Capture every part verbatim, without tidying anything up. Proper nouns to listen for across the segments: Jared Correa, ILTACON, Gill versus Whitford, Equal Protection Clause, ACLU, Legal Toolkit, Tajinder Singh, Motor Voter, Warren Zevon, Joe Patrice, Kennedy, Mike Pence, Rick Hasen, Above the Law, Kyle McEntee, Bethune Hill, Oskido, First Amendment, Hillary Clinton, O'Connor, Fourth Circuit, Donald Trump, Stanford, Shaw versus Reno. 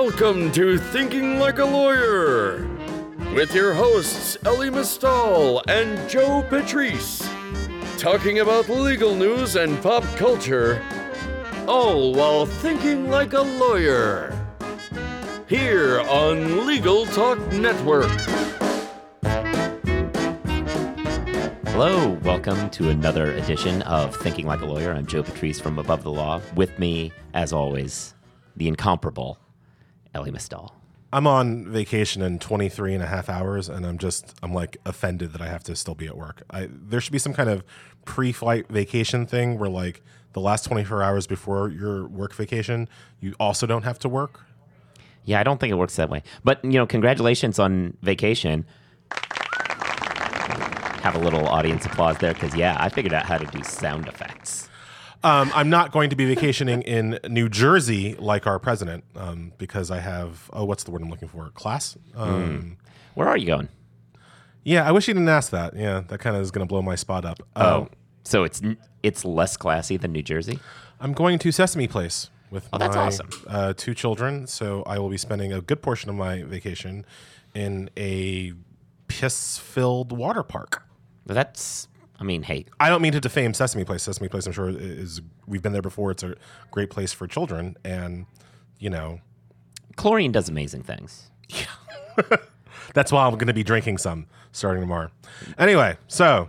Welcome to Thinking Like a Lawyer with your hosts Elie Mystal and Joe Patrice, talking about legal news and pop culture, all while thinking like a lawyer, here on Legal Talk Network. Hello, welcome to another edition of Thinking Like a Lawyer. I'm Joe Patrice from Above the Law. With me, as always, the incomparable Elie Mystal. I'm on vacation in twenty-three and a half hours, and I'm just, I'm like offended that I have to still be at work. I, there should be some kind of pre-flight vacation thing where like the last twenty-four hours before your work vacation, you also don't have to work. Yeah, I don't think it works that way. But, you know, congratulations on vacation. Have a little audience applause there, because, yeah, I figured out how to do sound effects. Um, I'm not going to be vacationing in New Jersey like our president, um, because I have, oh, what's the word I'm looking for? Class? Um, mm. Where are you going? Yeah, I wish you didn't ask that. Yeah, that kind of is going to blow my spot up. Um, oh, so it's it's less classy than New Jersey? I'm going to Sesame Place with oh, my that's awesome. uh, two children, so I will be spending a good portion of my vacation in a piss-filled water park. That's, I mean, hey. I don't mean to defame Sesame Place. Sesame Place, I'm sure, is, we've been there before. It's a great place for children. And, you know. Chlorine does amazing things. Yeah. That's why I'm going to be drinking some starting tomorrow. Anyway, so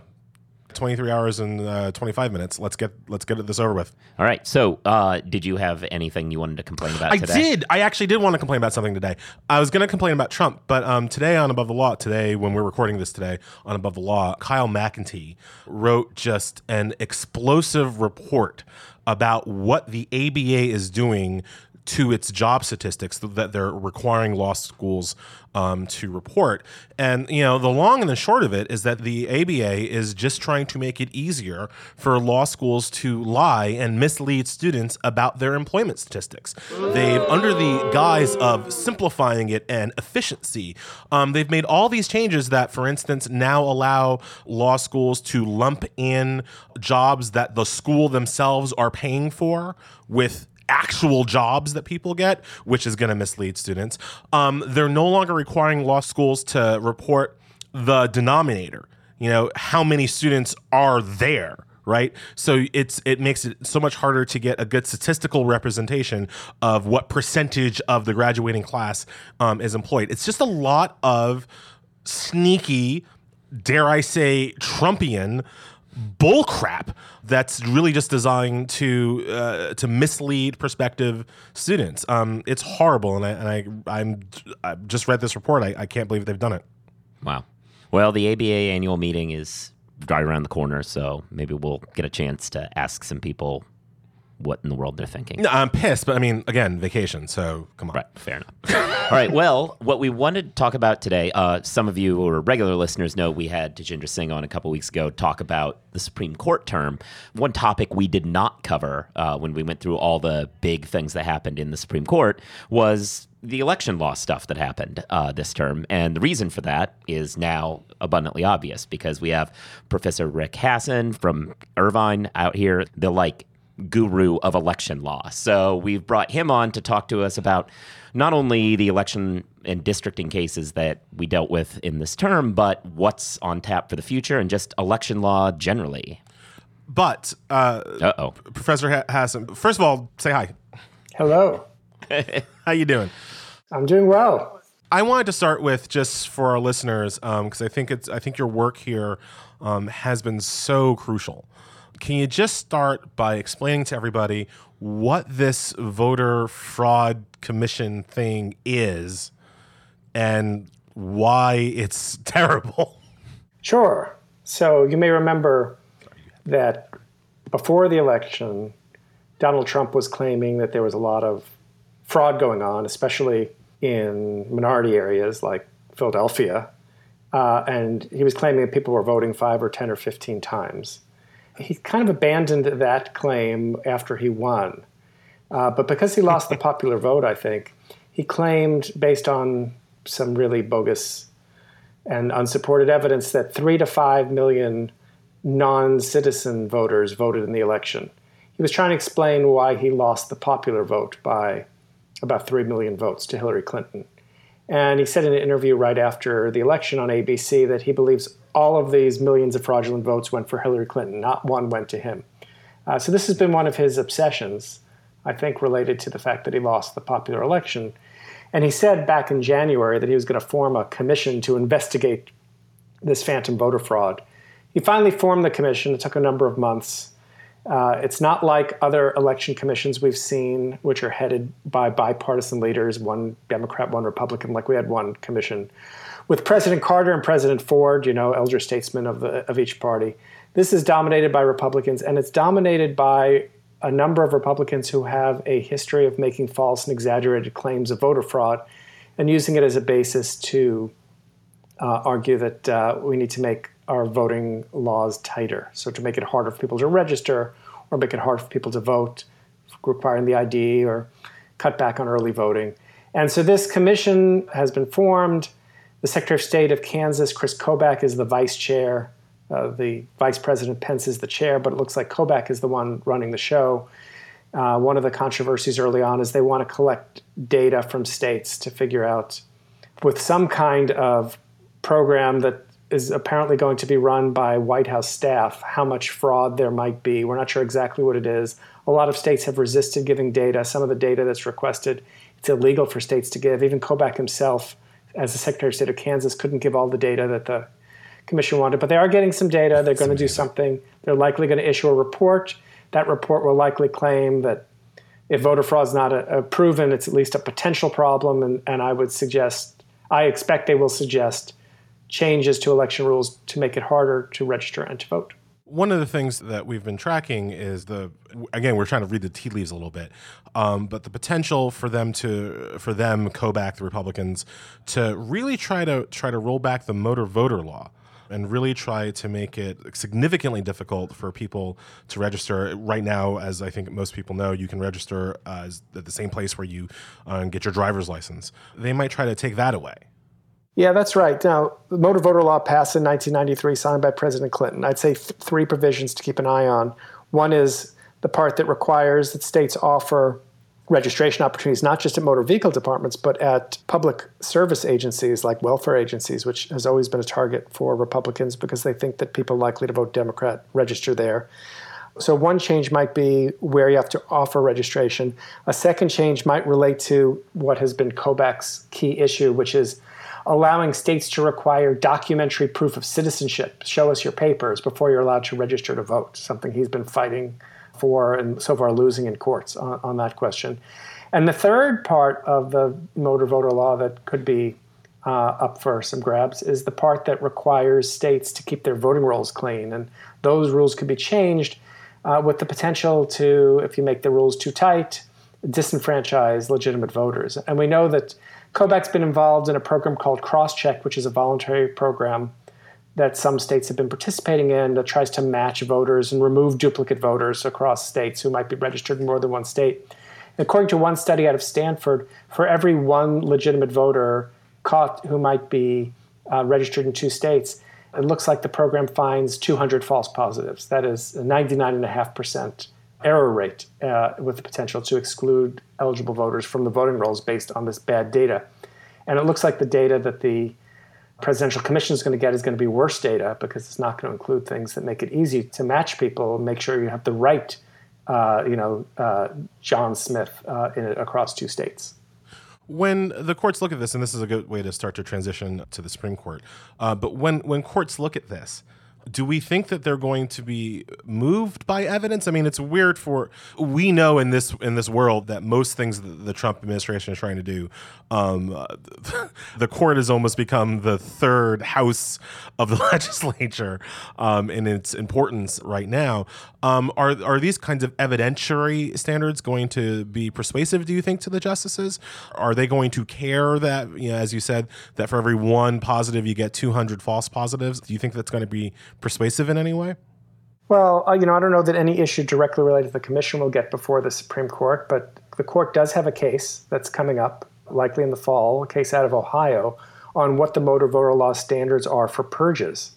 twenty-three hours and twenty-five minutes. Let's get let's get this over with. All right. So uh, did you have anything you wanted to complain about I today? I did. I actually did want to complain about something today. I was going to complain about Trump, but um, today on Above the Law, today when we're recording this today on Above the Law, Kyle McEntee wrote just an explosive report about what the A B A is doing to its job statistics that they're requiring law schools um, to report. And, you know, the long and the short of it is that the A B A is just trying to make it easier for law schools to lie and mislead students about their employment statistics. They've, under the guise of simplifying it and efficiency, um, they've made all these changes that, for instance, now allow law schools to lump in jobs that the school themselves are paying for with actual jobs that people get, which is going to mislead students. Um, they're no longer requiring law schools to report the denominator, you know, how many students are there, right? So it's it makes it so much harder to get a good statistical representation of what percentage of the graduating class um, is employed. It's just a lot of sneaky, dare I say, Trumpian bullcrap that's really just designed to uh, to mislead prospective students. Um, it's horrible, and I and I I'm I just read this report. I, I can't believe they've done it. Wow. Well, the A B A annual meeting is right around the corner, so maybe we'll get a chance to ask some people what in the world they're thinking. No, I'm pissed, but I mean, again, vacation, so come on. Right, fair enough. All right, well, what we wanted to talk about today, uh, some of you or regular listeners know we had Tajinder Singh on a couple weeks ago talk about the Supreme Court term. One topic we did not cover uh, when we went through all the big things that happened in the Supreme Court was the election law stuff that happened uh, this term. And the reason for that is now abundantly obvious, because we have Professor Rick Hasen from Irvine out here. They're like guru of election law. So we've brought him on to talk to us about not only the election and districting cases that we dealt with in this term, but what's on tap for the future and just election law generally. But uh, Uh-oh. Professor Hasen, first of all, say hi. Hello. How you doing? I'm doing well. I wanted to start with, just for our listeners, because um, I think it's I think your work here um, has been so crucial. Can you just start by explaining to everybody what this voter fraud commission thing is and why it's terrible? Sure. So you may remember that before the election, Donald Trump was claiming that there was a lot of fraud going on, especially in minority areas like Philadelphia. Uh, and he was claiming that people were voting five or ten or fifteen times. He kind of abandoned that claim after he won. Uh, but because he lost the popular vote, I think, he claimed, based on some really bogus and unsupported evidence, that three to five million non-citizen voters voted in the election. He was trying to explain why he lost the popular vote by about three million votes to Hillary Clinton. And he said in an interview right after the election on A B C that he believes all of these millions of fraudulent votes went for Hillary Clinton. Not one went to him. Uh, so this has been one of his obsessions, I think, related to the fact that he lost the popular election. And he said back in January that he was going to form a commission to investigate this phantom voter fraud. He finally formed the commission. It took a number of months. Uh, it's not like other election commissions we've seen, which are headed by bipartisan leaders, one Democrat, one Republican, like we had one commission with President Carter and President Ford, you know, elder statesmen of the of each party. This is dominated by Republicans, and it's dominated by a number of Republicans who have a history of making false and exaggerated claims of voter fraud and using it as a basis to uh, argue that uh, we need to make our voting laws tighter. So to make it harder for people to register or make it hard for people to vote, requiring the I D or cut back on early voting. And so this commission has been formed. The Secretary of State of Kansas, Kris Kobach, is the vice chair. Uh, the Vice President Pence is the chair, but it looks like Kobach is the one running the show. Uh, one of the controversies early on is they want to collect data from states to figure out, with some kind of program that is apparently going to be run by White House staff, how much fraud there might be. We're not sure exactly what it is. A lot of states have resisted giving data. Some of the data that's requested, it's illegal for states to give. Even Kobach himself, as the Secretary of State of Kansas, couldn't give all the data that the commission wanted, but they are getting some data. They're going to do something. They're likely going to issue a report. That report will likely claim that if voter fraud is not a, a proven, it's at least a potential problem. And, and I would suggest, I expect they will suggest changes to election rules to make it harder to register and to vote. One of the things that we've been tracking is the, again, we're trying to read the tea leaves a little bit, um, but the potential for them to, for them, Kobach, the Republicans, to really try to try to roll back the motor voter law and really try to make it significantly difficult for people to register. Right now, as I think most people know, you can register uh, at the same place where you uh, get your driver's license. They might try to take that away. Yeah, that's right. Now, the motor voter law passed in nineteen ninety-three, signed by President Clinton. I'd say th- three provisions to keep an eye on. One is the part that requires that states offer registration opportunities, not just at motor vehicle departments, but at public service agencies like welfare agencies, which has always been a target for Republicans because they think that people likely to vote Democrat register there. So one change might be where you have to offer registration. A second change might relate to what has been Kobach's key issue, which is allowing states to require documentary proof of citizenship. Show us your papers before you're allowed to register to vote, something he's been fighting for and so far losing in courts on, on that question. And the third part of the motor voter law that could be uh, up for some grabs is the part that requires states to keep their voting rolls clean. And those rules could be changed uh, with the potential to, if you make the rules too tight, disenfranchise legitimate voters. And we know that Kobach's been involved in a program called CrossCheck, which is a voluntary program that some states have been participating in that tries to match voters and remove duplicate voters across states who might be registered in more than one state. And according to one study out of Stanford, for every one legitimate voter caught who might be uh, registered in two states, it looks like the program finds two hundred false positives. That is a ninety-nine point five percent error rate uh, with the potential to exclude eligible voters from the voting rolls based on this bad data. And it looks like the data that the Presidential Commission is going to get is going to be worse data because it's not going to include things that make it easy to match people and make sure you have the right, uh, you know, uh, John Smith uh, in across two states. When the courts look at this, and this is a good way to start to transition to the Supreme Court, uh, but when, when courts look at this, do we think that they're going to be moved by evidence? I mean, it's weird for we know in this in this world that most things the Trump administration is trying to do, um, uh, the court has almost become the third house of the legislature um, in its importance right now. Um, are are these kinds of evidentiary standards going to be persuasive, do you think, to the justices? Are they going to care that, you know, as you said, that for every one positive you get two hundred false positives? Do you think that's going to be persuasive in any way? Well, uh, you know, I don't know that any issue directly related to the commission will get before the Supreme Court, but the court does have a case that's coming up, likely in the fall, a case out of Ohio, on what the motor voter law standards are for purges.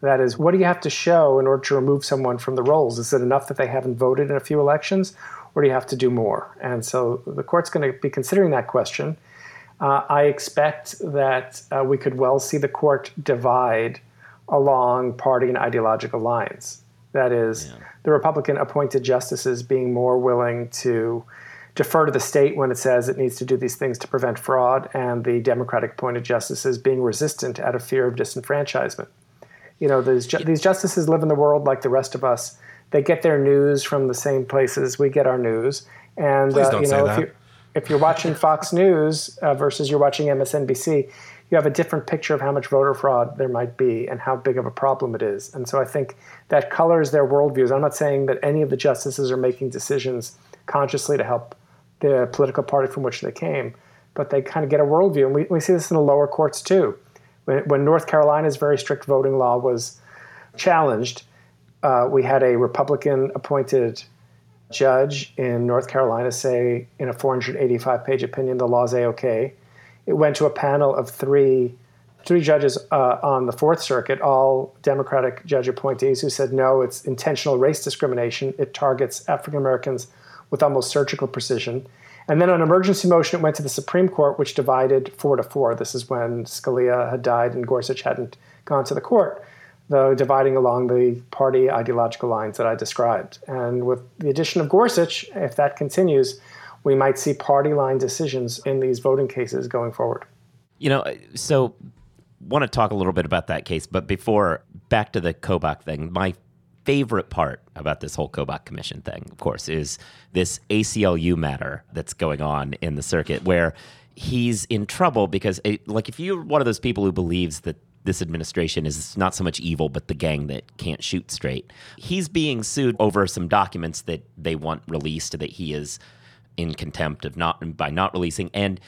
That is, what do you have to show in order to remove someone from the rolls? Is it enough that they haven't voted in a few elections? or do you have to do more? And so the court's going to be considering that question. Uh, I expect that uh, we could well see the court divide along party and ideological lines. That is, yeah. the Republican-appointed justices being more willing to defer to the state when it says it needs to do these things to prevent fraud, and the Democratic-appointed justices being resistant out of fear of disenfranchisement. You know, these, ju- these justices live in the world like the rest of us. They get their news from the same places we get our news. And Please don't uh, you know, say that. If you're, if you're watching Fox News uh, versus you're watching M S N B C, you have a different picture of how much voter fraud there might be and how big of a problem it is. And so I think that colors their worldviews. I'm not saying that any of the justices are making decisions consciously to help the political party from which they came, but they kind of get a worldview. And we, we see this in the lower courts too. When, when North Carolina's very strict voting law was challenged, Uh, we had a Republican-appointed judge in North Carolina say in a four hundred eighty-five page opinion, the law's A-OK. It went to a panel of three three judges uh, on the Fourth Circuit, all Democratic judge appointees, who said, no, it's intentional race discrimination. It targets African-Americans with almost surgical precision. And then on emergency motion, it went to the Supreme Court, which divided four to four. This is when Scalia had died and Gorsuch hadn't gone to the court, though dividing along the party ideological lines that I described. And with the addition of Gorsuch, if that continues, we might see party line decisions in these voting cases going forward. You know, so want to talk a little bit about that case, but before, back to the Kobach thing, my favorite part about this whole Kobach Commission thing, of course, is this A C L U matter that's going on in the circuit where he's in trouble because, it, like, if you're one of those people who believes that this administration is not so much evil, but the gang that can't shoot straight. He's being sued over some documents that they want released that he is in contempt of not by not releasing. And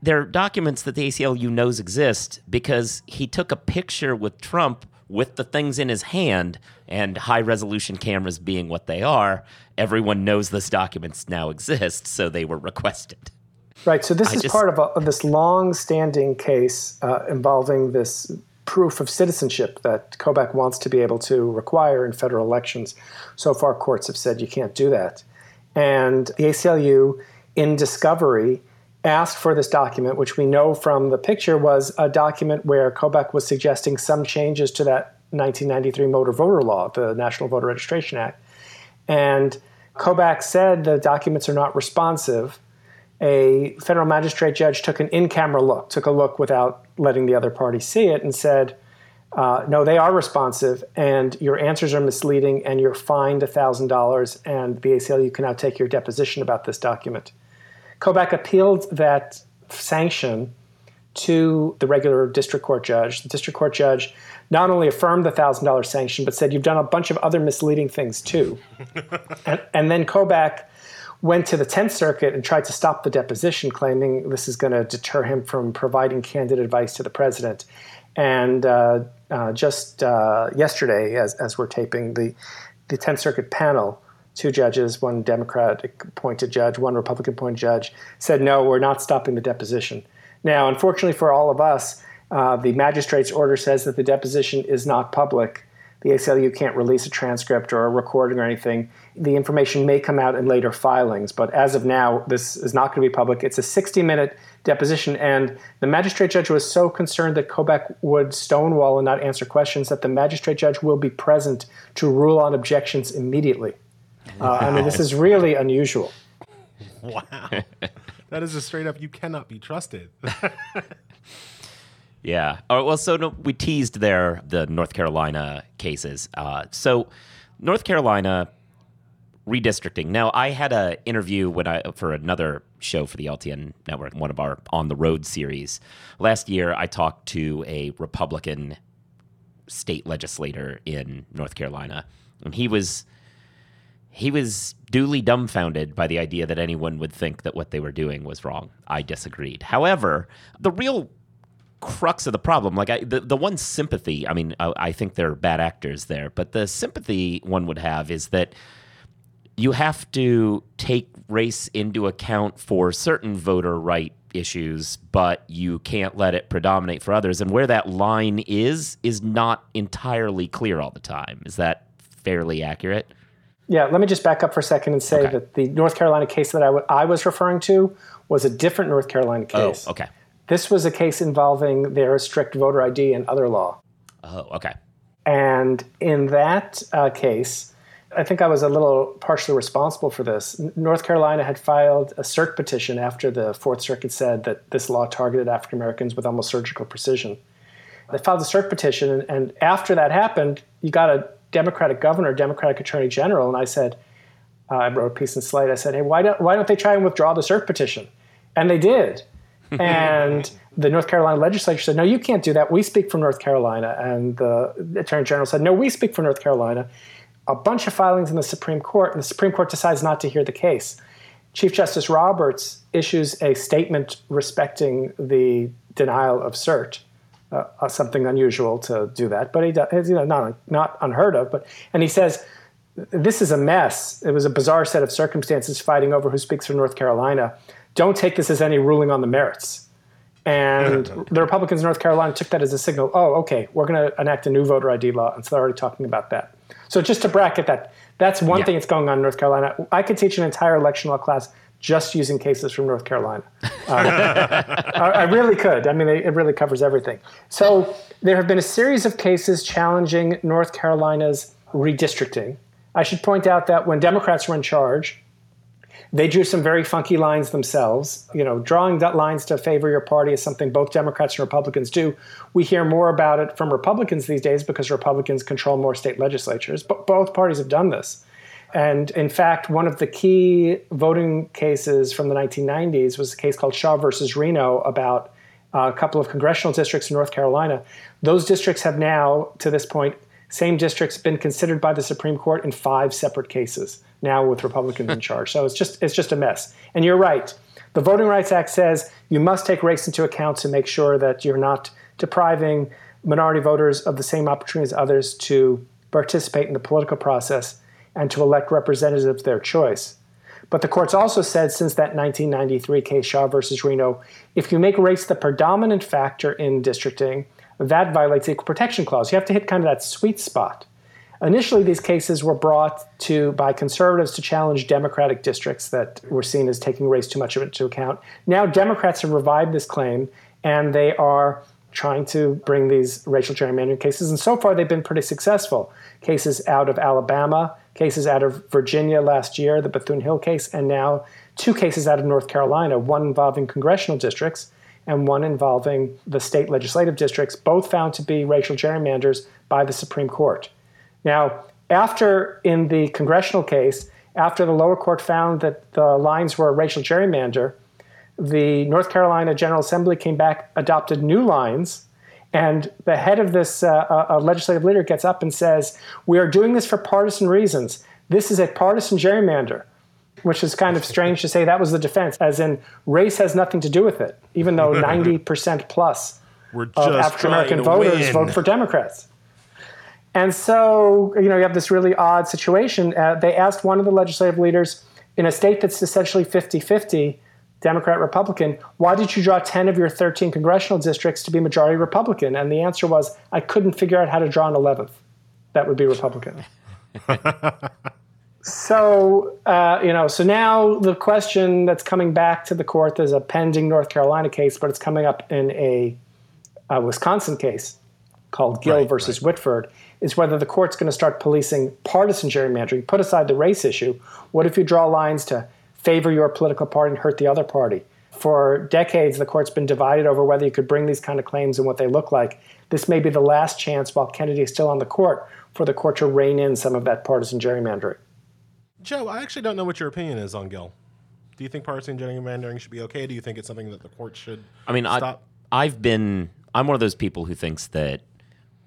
they're documents that the A C L U knows exist because he took a picture with Trump with the things in his hand, and high-resolution cameras being what they are. Everyone knows those documents now exist, so they were requested. Right, so this I is just, part of, a, of this long-standing case uh, involving this proof of citizenship that Kobach wants to be able to require in federal elections. So far, courts have said you can't do that. And the A C L U, in discovery, asked for this document, which we know from the picture was a document where Kobach was suggesting some changes to that nineteen ninety-three Motor Voter Law, the National Voter Registration Act. And Kobach said the documents are not responsive. A federal magistrate judge took an in-camera look, took a look without letting the other party see it, and said, uh, no, they are responsive, and your answers are misleading, and you're fined one thousand dollars, and the A C L U can now take your deposition about this document. Kobach appealed that sanction to the regular district court judge. The district court judge not only affirmed the one thousand dollars sanction, but said, you've done a bunch of other misleading things too. and, and then Kobach went to the Tenth Circuit and tried to stop the deposition, claiming this is going to deter him from providing candid advice to the president. And uh, uh, just uh, yesterday, as, as we're taping, the, the Tenth Circuit panel, two judges, one Democratic-appointed judge, one Republican-appointed judge, said, no, we're not stopping the deposition. Now, unfortunately for all of us, uh, the magistrate's order says that the deposition is not public. The A C L U can't release a transcript or a recording or anything. The information may come out in later filings, but as of now, this is not going to be public. It's a sixty-minute deposition, and the magistrate judge was so concerned that Kobach would stonewall and not answer questions that the magistrate judge will be present to rule on objections immediately. Wow. Uh, I mean, this is really unusual. Wow. That is a straight-up, you cannot be trusted. Yeah. All right, well, so no, we teased there the North Carolina cases. Uh, so North Carolina redistricting. Now, I had an interview when I for another show for the L T N Network, one of our On the Road series. Last year, I talked to a Republican state legislator in North Carolina, and he was he was duly dumbfounded by the idea that anyone would think that what they were doing was wrong. I disagreed. However, the real crux of the problem, like I, the, the one sympathy, I mean, I, I think there are bad actors there, but the sympathy one would have is that you have to take race into account for certain voter right issues, but you can't let it predominate for others. And where that line is, is not entirely clear all the time. Is that fairly accurate? Yeah, let me just back up for a second and say okay. that the North Carolina case that I, w- I was referring to was a different North Carolina case. Oh, okay. This was a case involving their strict voter I D and other law. Oh, okay. And in that uh, case, I think I was a little partially responsible for this. North Carolina had filed a cert petition after the Fourth Circuit said that this law targeted African Americans with almost surgical precision. They filed a cert petition, and, and after that happened, you got a Democratic governor, Democratic attorney general, and I said, uh, I wrote a piece in Slate, I said, hey, why don't, why don't they try and withdraw the cert petition? And they did. And the North Carolina legislature said, no, you can't do that. We speak for North Carolina. And the attorney general said, no, we speak for North Carolina. A bunch of filings in the Supreme Court, and the Supreme Court decides not to hear the case. Chief Justice Roberts issues a statement respecting the denial of cert, uh, something unusual to do that, but he does, you know, not, not unheard of. But and he says, this is a mess. It was a bizarre set of circumstances fighting over who speaks for North Carolina. Don't take this as any ruling on the merits. And the Republicans in North Carolina took that as a signal, oh, okay, we're going to enact a new voter I D law, and so they're already talking about that. So just to bracket that, that's one yeah. thing that's going on in North Carolina. I could teach an entire election law class just using cases from North Carolina. Um, I, I really could. I mean, it, it really covers everything. So there have been a series of cases challenging North Carolina's redistricting. I should point out that when Democrats were in charge, they drew some very funky lines themselves. You know, drawing that lines to favor your party is something both Democrats and Republicans do. We hear more about it from Republicans these days because Republicans control more state legislatures. But both parties have done this. And in fact, one of the key voting cases from the nineteen nineties was a case called Shaw versus Reno about a couple of congressional districts in North Carolina. Those districts have now, to this point, same districts been considered by the Supreme Court in five separate cases now with Republicans in charge. So it's just it's just a mess. And you're right. The Voting Rights Act says you must take race into account to make sure that you're not depriving minority voters of the same opportunities as others to participate in the political process and to elect representatives of their choice. But the courts also said since that nineteen ninety-three case, Shaw versus Reno, if you make race the predominant factor in districting, that violates the Equal Protection Clause. You have to hit kind of that sweet spot. Initially, these cases were brought to by conservatives to challenge Democratic districts that were seen as taking race too much of it into account. Now Democrats have revived this claim, and they are trying to bring these racial gerrymandering cases. And so far, they've been pretty successful. Cases out of Alabama, cases out of Virginia last year, the Bethune Hill case, and now two cases out of North Carolina, one involving congressional districts and one involving the state legislative districts, both found to be racial gerrymanders by the Supreme Court. Now, after in the congressional case, after the lower court found that the lines were a racial gerrymander, the North Carolina General Assembly came back, adopted new lines, and the head of this uh, a legislative leader gets up and says, we are doing this for partisan reasons. This is a partisan gerrymander. Which is kind of strange to say that was the defense, as in race has nothing to do with it, even though ninety percent plus We're just of African-American voters win. vote for Democrats. And so, you know, you have this really odd situation. Uh, they asked one of the legislative leaders in a state that's essentially fifty-fifty, Democrat-Republican, why did you draw ten of your thirteen congressional districts to be majority Republican? And the answer was, I couldn't figure out how to draw an eleventh. That would be Republican. So, uh, you know, so now the question that's coming back to the court, there's a pending North Carolina case, but it's coming up in a, a Wisconsin case called Gill right, versus right. Whitford, is whether the court's going to start policing partisan gerrymandering, put aside the race issue. What if you draw lines to favor your political party and hurt the other party? For decades, the court's been divided over whether you could bring these kind of claims and what they look like. This may be the last chance, while Kennedy is still on the court, for the court to rein in some of that partisan gerrymandering. Joe, I actually don't know what your opinion is on Gill. Do you think partisan gerrymandering should be okay? Do you think it's something that the court should I mean, stop? I, I've been – I'm one of those people who thinks that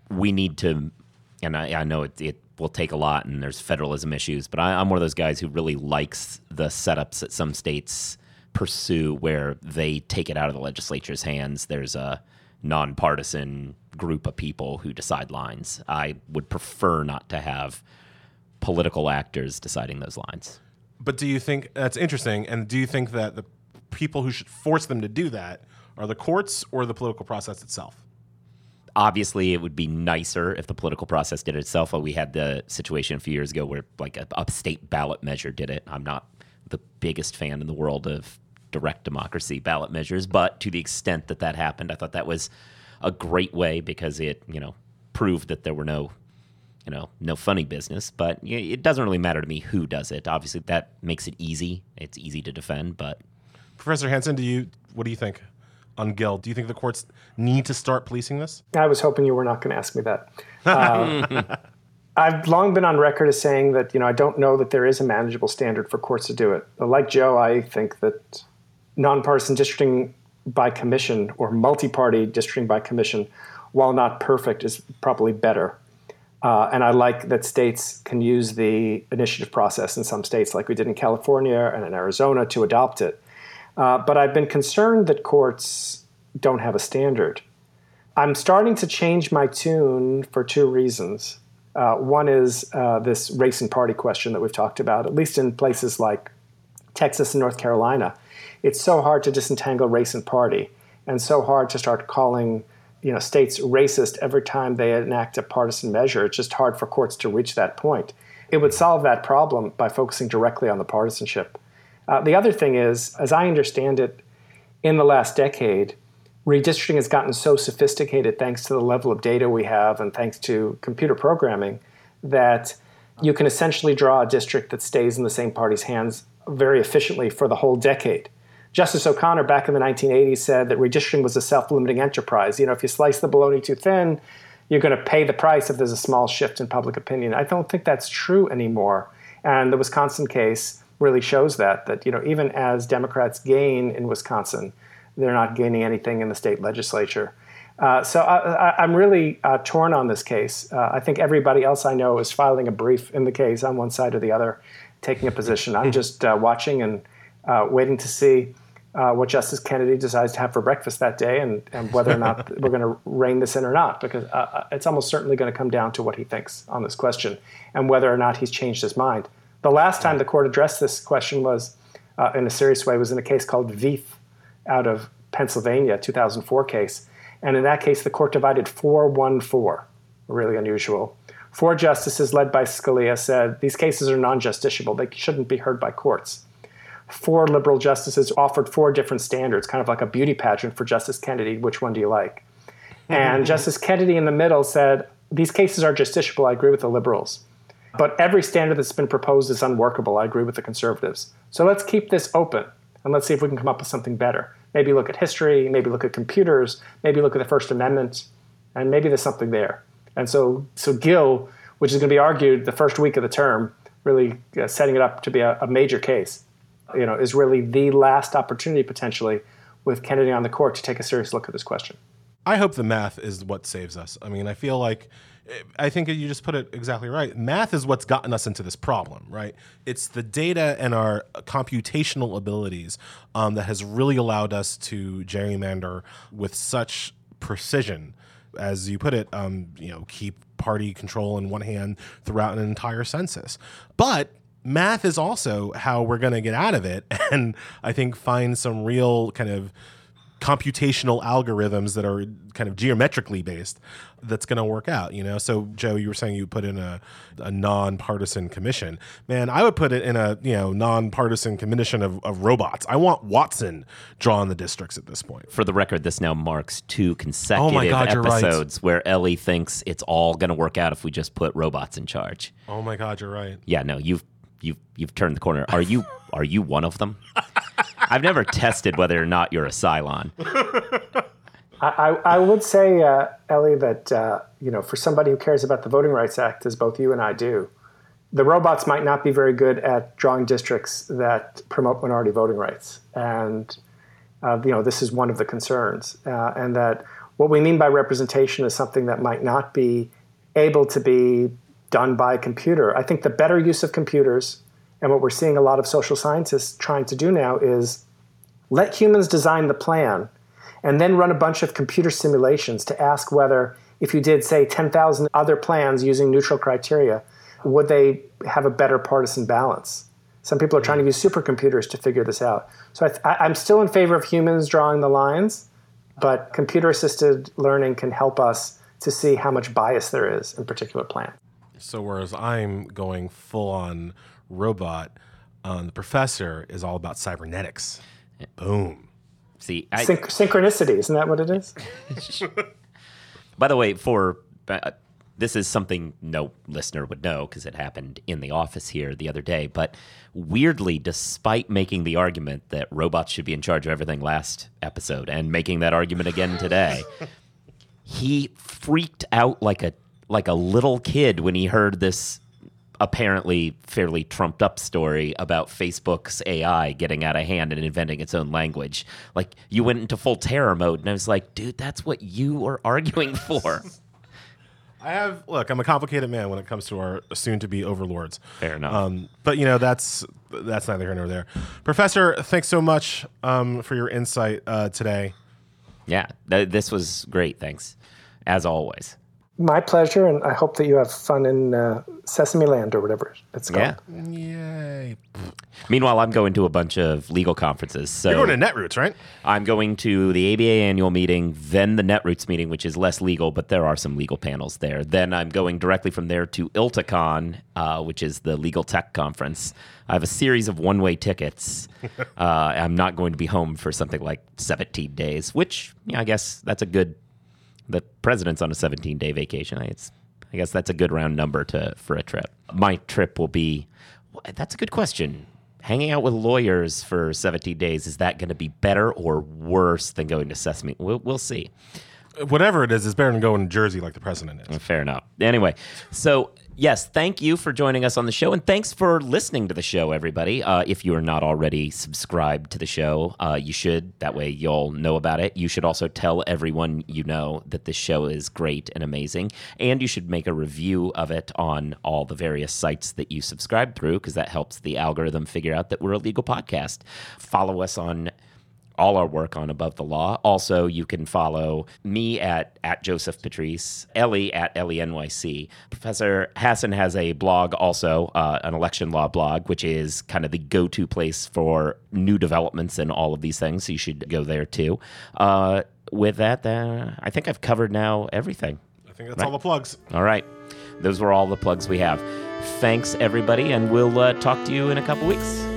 we need to – and I, I know it, it will take a lot and there's federalism issues, but I, I'm one of those guys who really likes the setups that some states pursue where they take it out of the legislature's hands. There's a nonpartisan group of people who decide lines. I would prefer not to have – political actors deciding those lines. But do you think that's interesting? And do you think that the people who should force them to do that are the courts or the political process itself? obviously it would be nicer if the political process did it itself. We had the situation a few years ago where like an upstate ballot measure did it. I'm not the biggest fan in the world of direct democracy ballot measures, but to the extent that that happened, I thought that was a great way because it, you know, proved that there were no, you know, no funny business. But it doesn't really matter to me who does it. Obviously, that makes it easy. It's easy to defend. But Professor Hasen, do you what do you think? On Gill, do you think the courts need to start policing this? I was hoping you were not going to ask me that. Uh, I've long been on record as saying that, you know, I don't know that there is a manageable standard for courts to do it. Like Joe, I think that nonpartisan districting by commission or multi-party districting by commission, while not perfect, is probably better. Uh, and I like that states can use the initiative process in some states, like we did in California and in Arizona, to adopt it. Uh, but I've been concerned that courts don't have a standard. I'm starting to change my tune for two reasons. Uh, one is uh, this race and party question that we've talked about, at least in places like Texas and North Carolina. It's so hard to disentangle race and party, and so hard to start calling, you know, states racist every time they enact a partisan measure. It's just hard for courts to reach that point. It would solve that problem by focusing directly on the partisanship. Uh, the other thing is, as I understand it, in the last decade, redistricting has gotten so sophisticated thanks to the level of data we have and thanks to computer programming that you can essentially draw a district that stays in the same party's hands very efficiently for the whole decade. Justice O'Connor back in the nineteen eighties said that redistricting was a self-limiting enterprise. You know, if you slice the bologna too thin, you're going to pay the price if there's a small shift in public opinion. I don't think that's true anymore. And the Wisconsin case really shows that, that, you know, even as Democrats gain in Wisconsin, they're not gaining anything in the state legislature. Uh, so I, I, I'm really uh, torn on this case. Uh, I think everybody else I know is filing a brief in the case on one side or the other, taking a position. I'm just uh, watching and uh, waiting to see uh, what Justice Kennedy decides to have for breakfast that day and, and whether or not we're going to rein this in or not, because uh, it's almost certainly going to come down to what he thinks on this question and whether or not he's changed his mind. The last time the court addressed this question was, uh, in a serious way, was in a case called Veith out of Pennsylvania, two thousand four case. And in that case, the court divided four one four, really unusual. Four justices led by Scalia said, these cases are non-justiciable. They shouldn't be heard by courts. Four liberal justices offered four different standards, kind of like a beauty pageant for Justice Kennedy. Which one do you like? And Justice Kennedy in the middle said, these cases are justiciable. I agree with the liberals. But every standard that's been proposed is unworkable. I agree with the conservatives. So let's keep this open, and let's see if we can come up with something better. Maybe look at history, maybe look at computers, maybe look at the First Amendment, and maybe there's something there. And so so Gill, which is going to be argued the first week of the term, really uh, setting it up to be a, a major case, you know, is really the last opportunity potentially with Kennedy on the court to take a serious look at this question. I hope the math is what saves us. I mean, I feel like I think you just put it exactly right. Math is what's gotten us into this problem, right? It's the data and our computational abilities um, that has really allowed us to gerrymander with such precision, as you put it, um, you know, keep party control in one hand throughout an entire census. But math is also how we're going to get out of it, and I think find some real kind of computational algorithms that are kind of geometrically based that's going to work out, you know? So, Joe, you were saying you put in a, a nonpartisan commission. Man, I would put it in a, you know, nonpartisan commission of, of robots. I want Watson drawing the districts at this point. For the record, this now marks two consecutive oh my God, episodes you're right. where Elie thinks it's all going to work out if we just put robots in charge. Oh, my God, you're right. Yeah, no, you've you've, you've turned the corner. Are you Are you one of them? I've never tested whether or not you're a Cylon. I, I, I would say, uh, Elie, that uh, you know, for somebody who cares about the Voting Rights Act, as both you and I do, the robots might not be very good at drawing districts that promote minority voting rights, and uh, you know, this is one of the concerns, uh, and that what we mean by representation is something that might not be able to be done by a computer. I think the better use of computers. And what we're seeing a lot of social scientists trying to do now is let humans design the plan and then run a bunch of computer simulations to ask whether if you did, say, ten thousand other plans using neutral criteria, would they have a better partisan balance? Some people are trying to use supercomputers to figure this out. So I th- I'm still in favor of humans drawing the lines, but computer-assisted learning can help us to see how much bias there is in particular plan. So whereas I'm going full on robot, um, the professor is all about cybernetics. Yeah. Boom. See, I, Syn- synchronicity, isn't that what it is? By the way, for uh, this is something no listener would know because it happened in the office here the other day. But weirdly, despite making the argument that robots should be in charge of everything last episode and making that argument again today, he freaked out like a like a little kid when he heard this apparently fairly trumped up story about Facebook's A I getting out of hand and inventing its own language. Like, you went into full terror mode, and I was like, dude, that's what you were arguing for. I have, look, I'm a complicated man when it comes to our soon-to-be overlords. Fair enough. Um, but, you know, that's that's neither here nor there. Professor, thanks so much um, for your insight uh, today. Yeah, th- this was great. Thanks, as always. My pleasure, and I hope that you have fun in uh, Sesame Land or whatever it's called. Yeah. Yay. Meanwhile, I'm going to a bunch of legal conferences. So you're going to Netroots, right? I'm going to the A B A annual meeting, then the Netroots meeting, which is less legal, but there are some legal panels there. Then I'm going directly from there to ILTACon, uh, which is the Legal Tech Conference. I have a series of one-way tickets. uh, I'm not going to be home for something like seventeen days, which, you know, I guess that's a good... The president's on a seventeen-day vacation. It's, I guess that's a good round number to for a trip. My trip will be, well, that's a good question. Hanging out with lawyers for seventeen days, is that going to be better or worse than going to Sesame? We'll, we'll see. Whatever it is, it's better than going to Jersey like the president is. Fair enough. Anyway, so... Yes, thank you for joining us on the show, and thanks for listening to the show, everybody. Uh, if you are not already subscribed to the show, uh, you should. That way you'll know about it. You should also tell everyone you know that this show is great and amazing, and you should make a review of it on all the various sites that you subscribe through, because that helps the algorithm figure out that we're a legal podcast. Follow us on all our work on Above the Law. Also, you can follow me at, at Joseph Patrice, Elie at Elie N Y C. Professor Hasen has a blog also, uh, an election law blog, which is kind of the go-to place for new developments and all of these things. So you should go there too. Uh, with that, uh, I think I've covered now everything. I think that's right? All the plugs. All right. Those were all the plugs we have. Thanks, everybody, and we'll uh, talk to you in a couple weeks.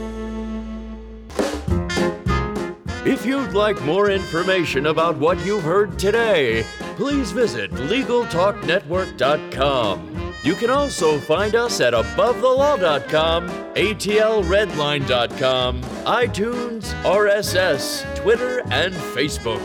If you'd like more information about what you've heard today, please visit legal talk network dot com. You can also find us at above the law dot com, A T L redline dot com, iTunes, R S S, Twitter, and Facebook.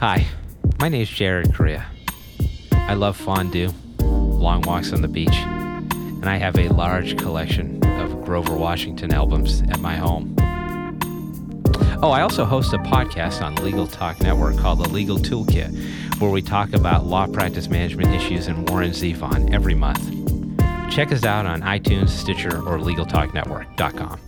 Hi, my name is Jared Correa. I love fondue, long walks on the beach, and I have a large collection of Grover Washington albums at my home. Oh, I also host a podcast on Legal Talk Network called The Legal Toolkit, where we talk about law practice management issues and Warren Zevon every month. Check us out on iTunes, Stitcher, or legal talk network dot com.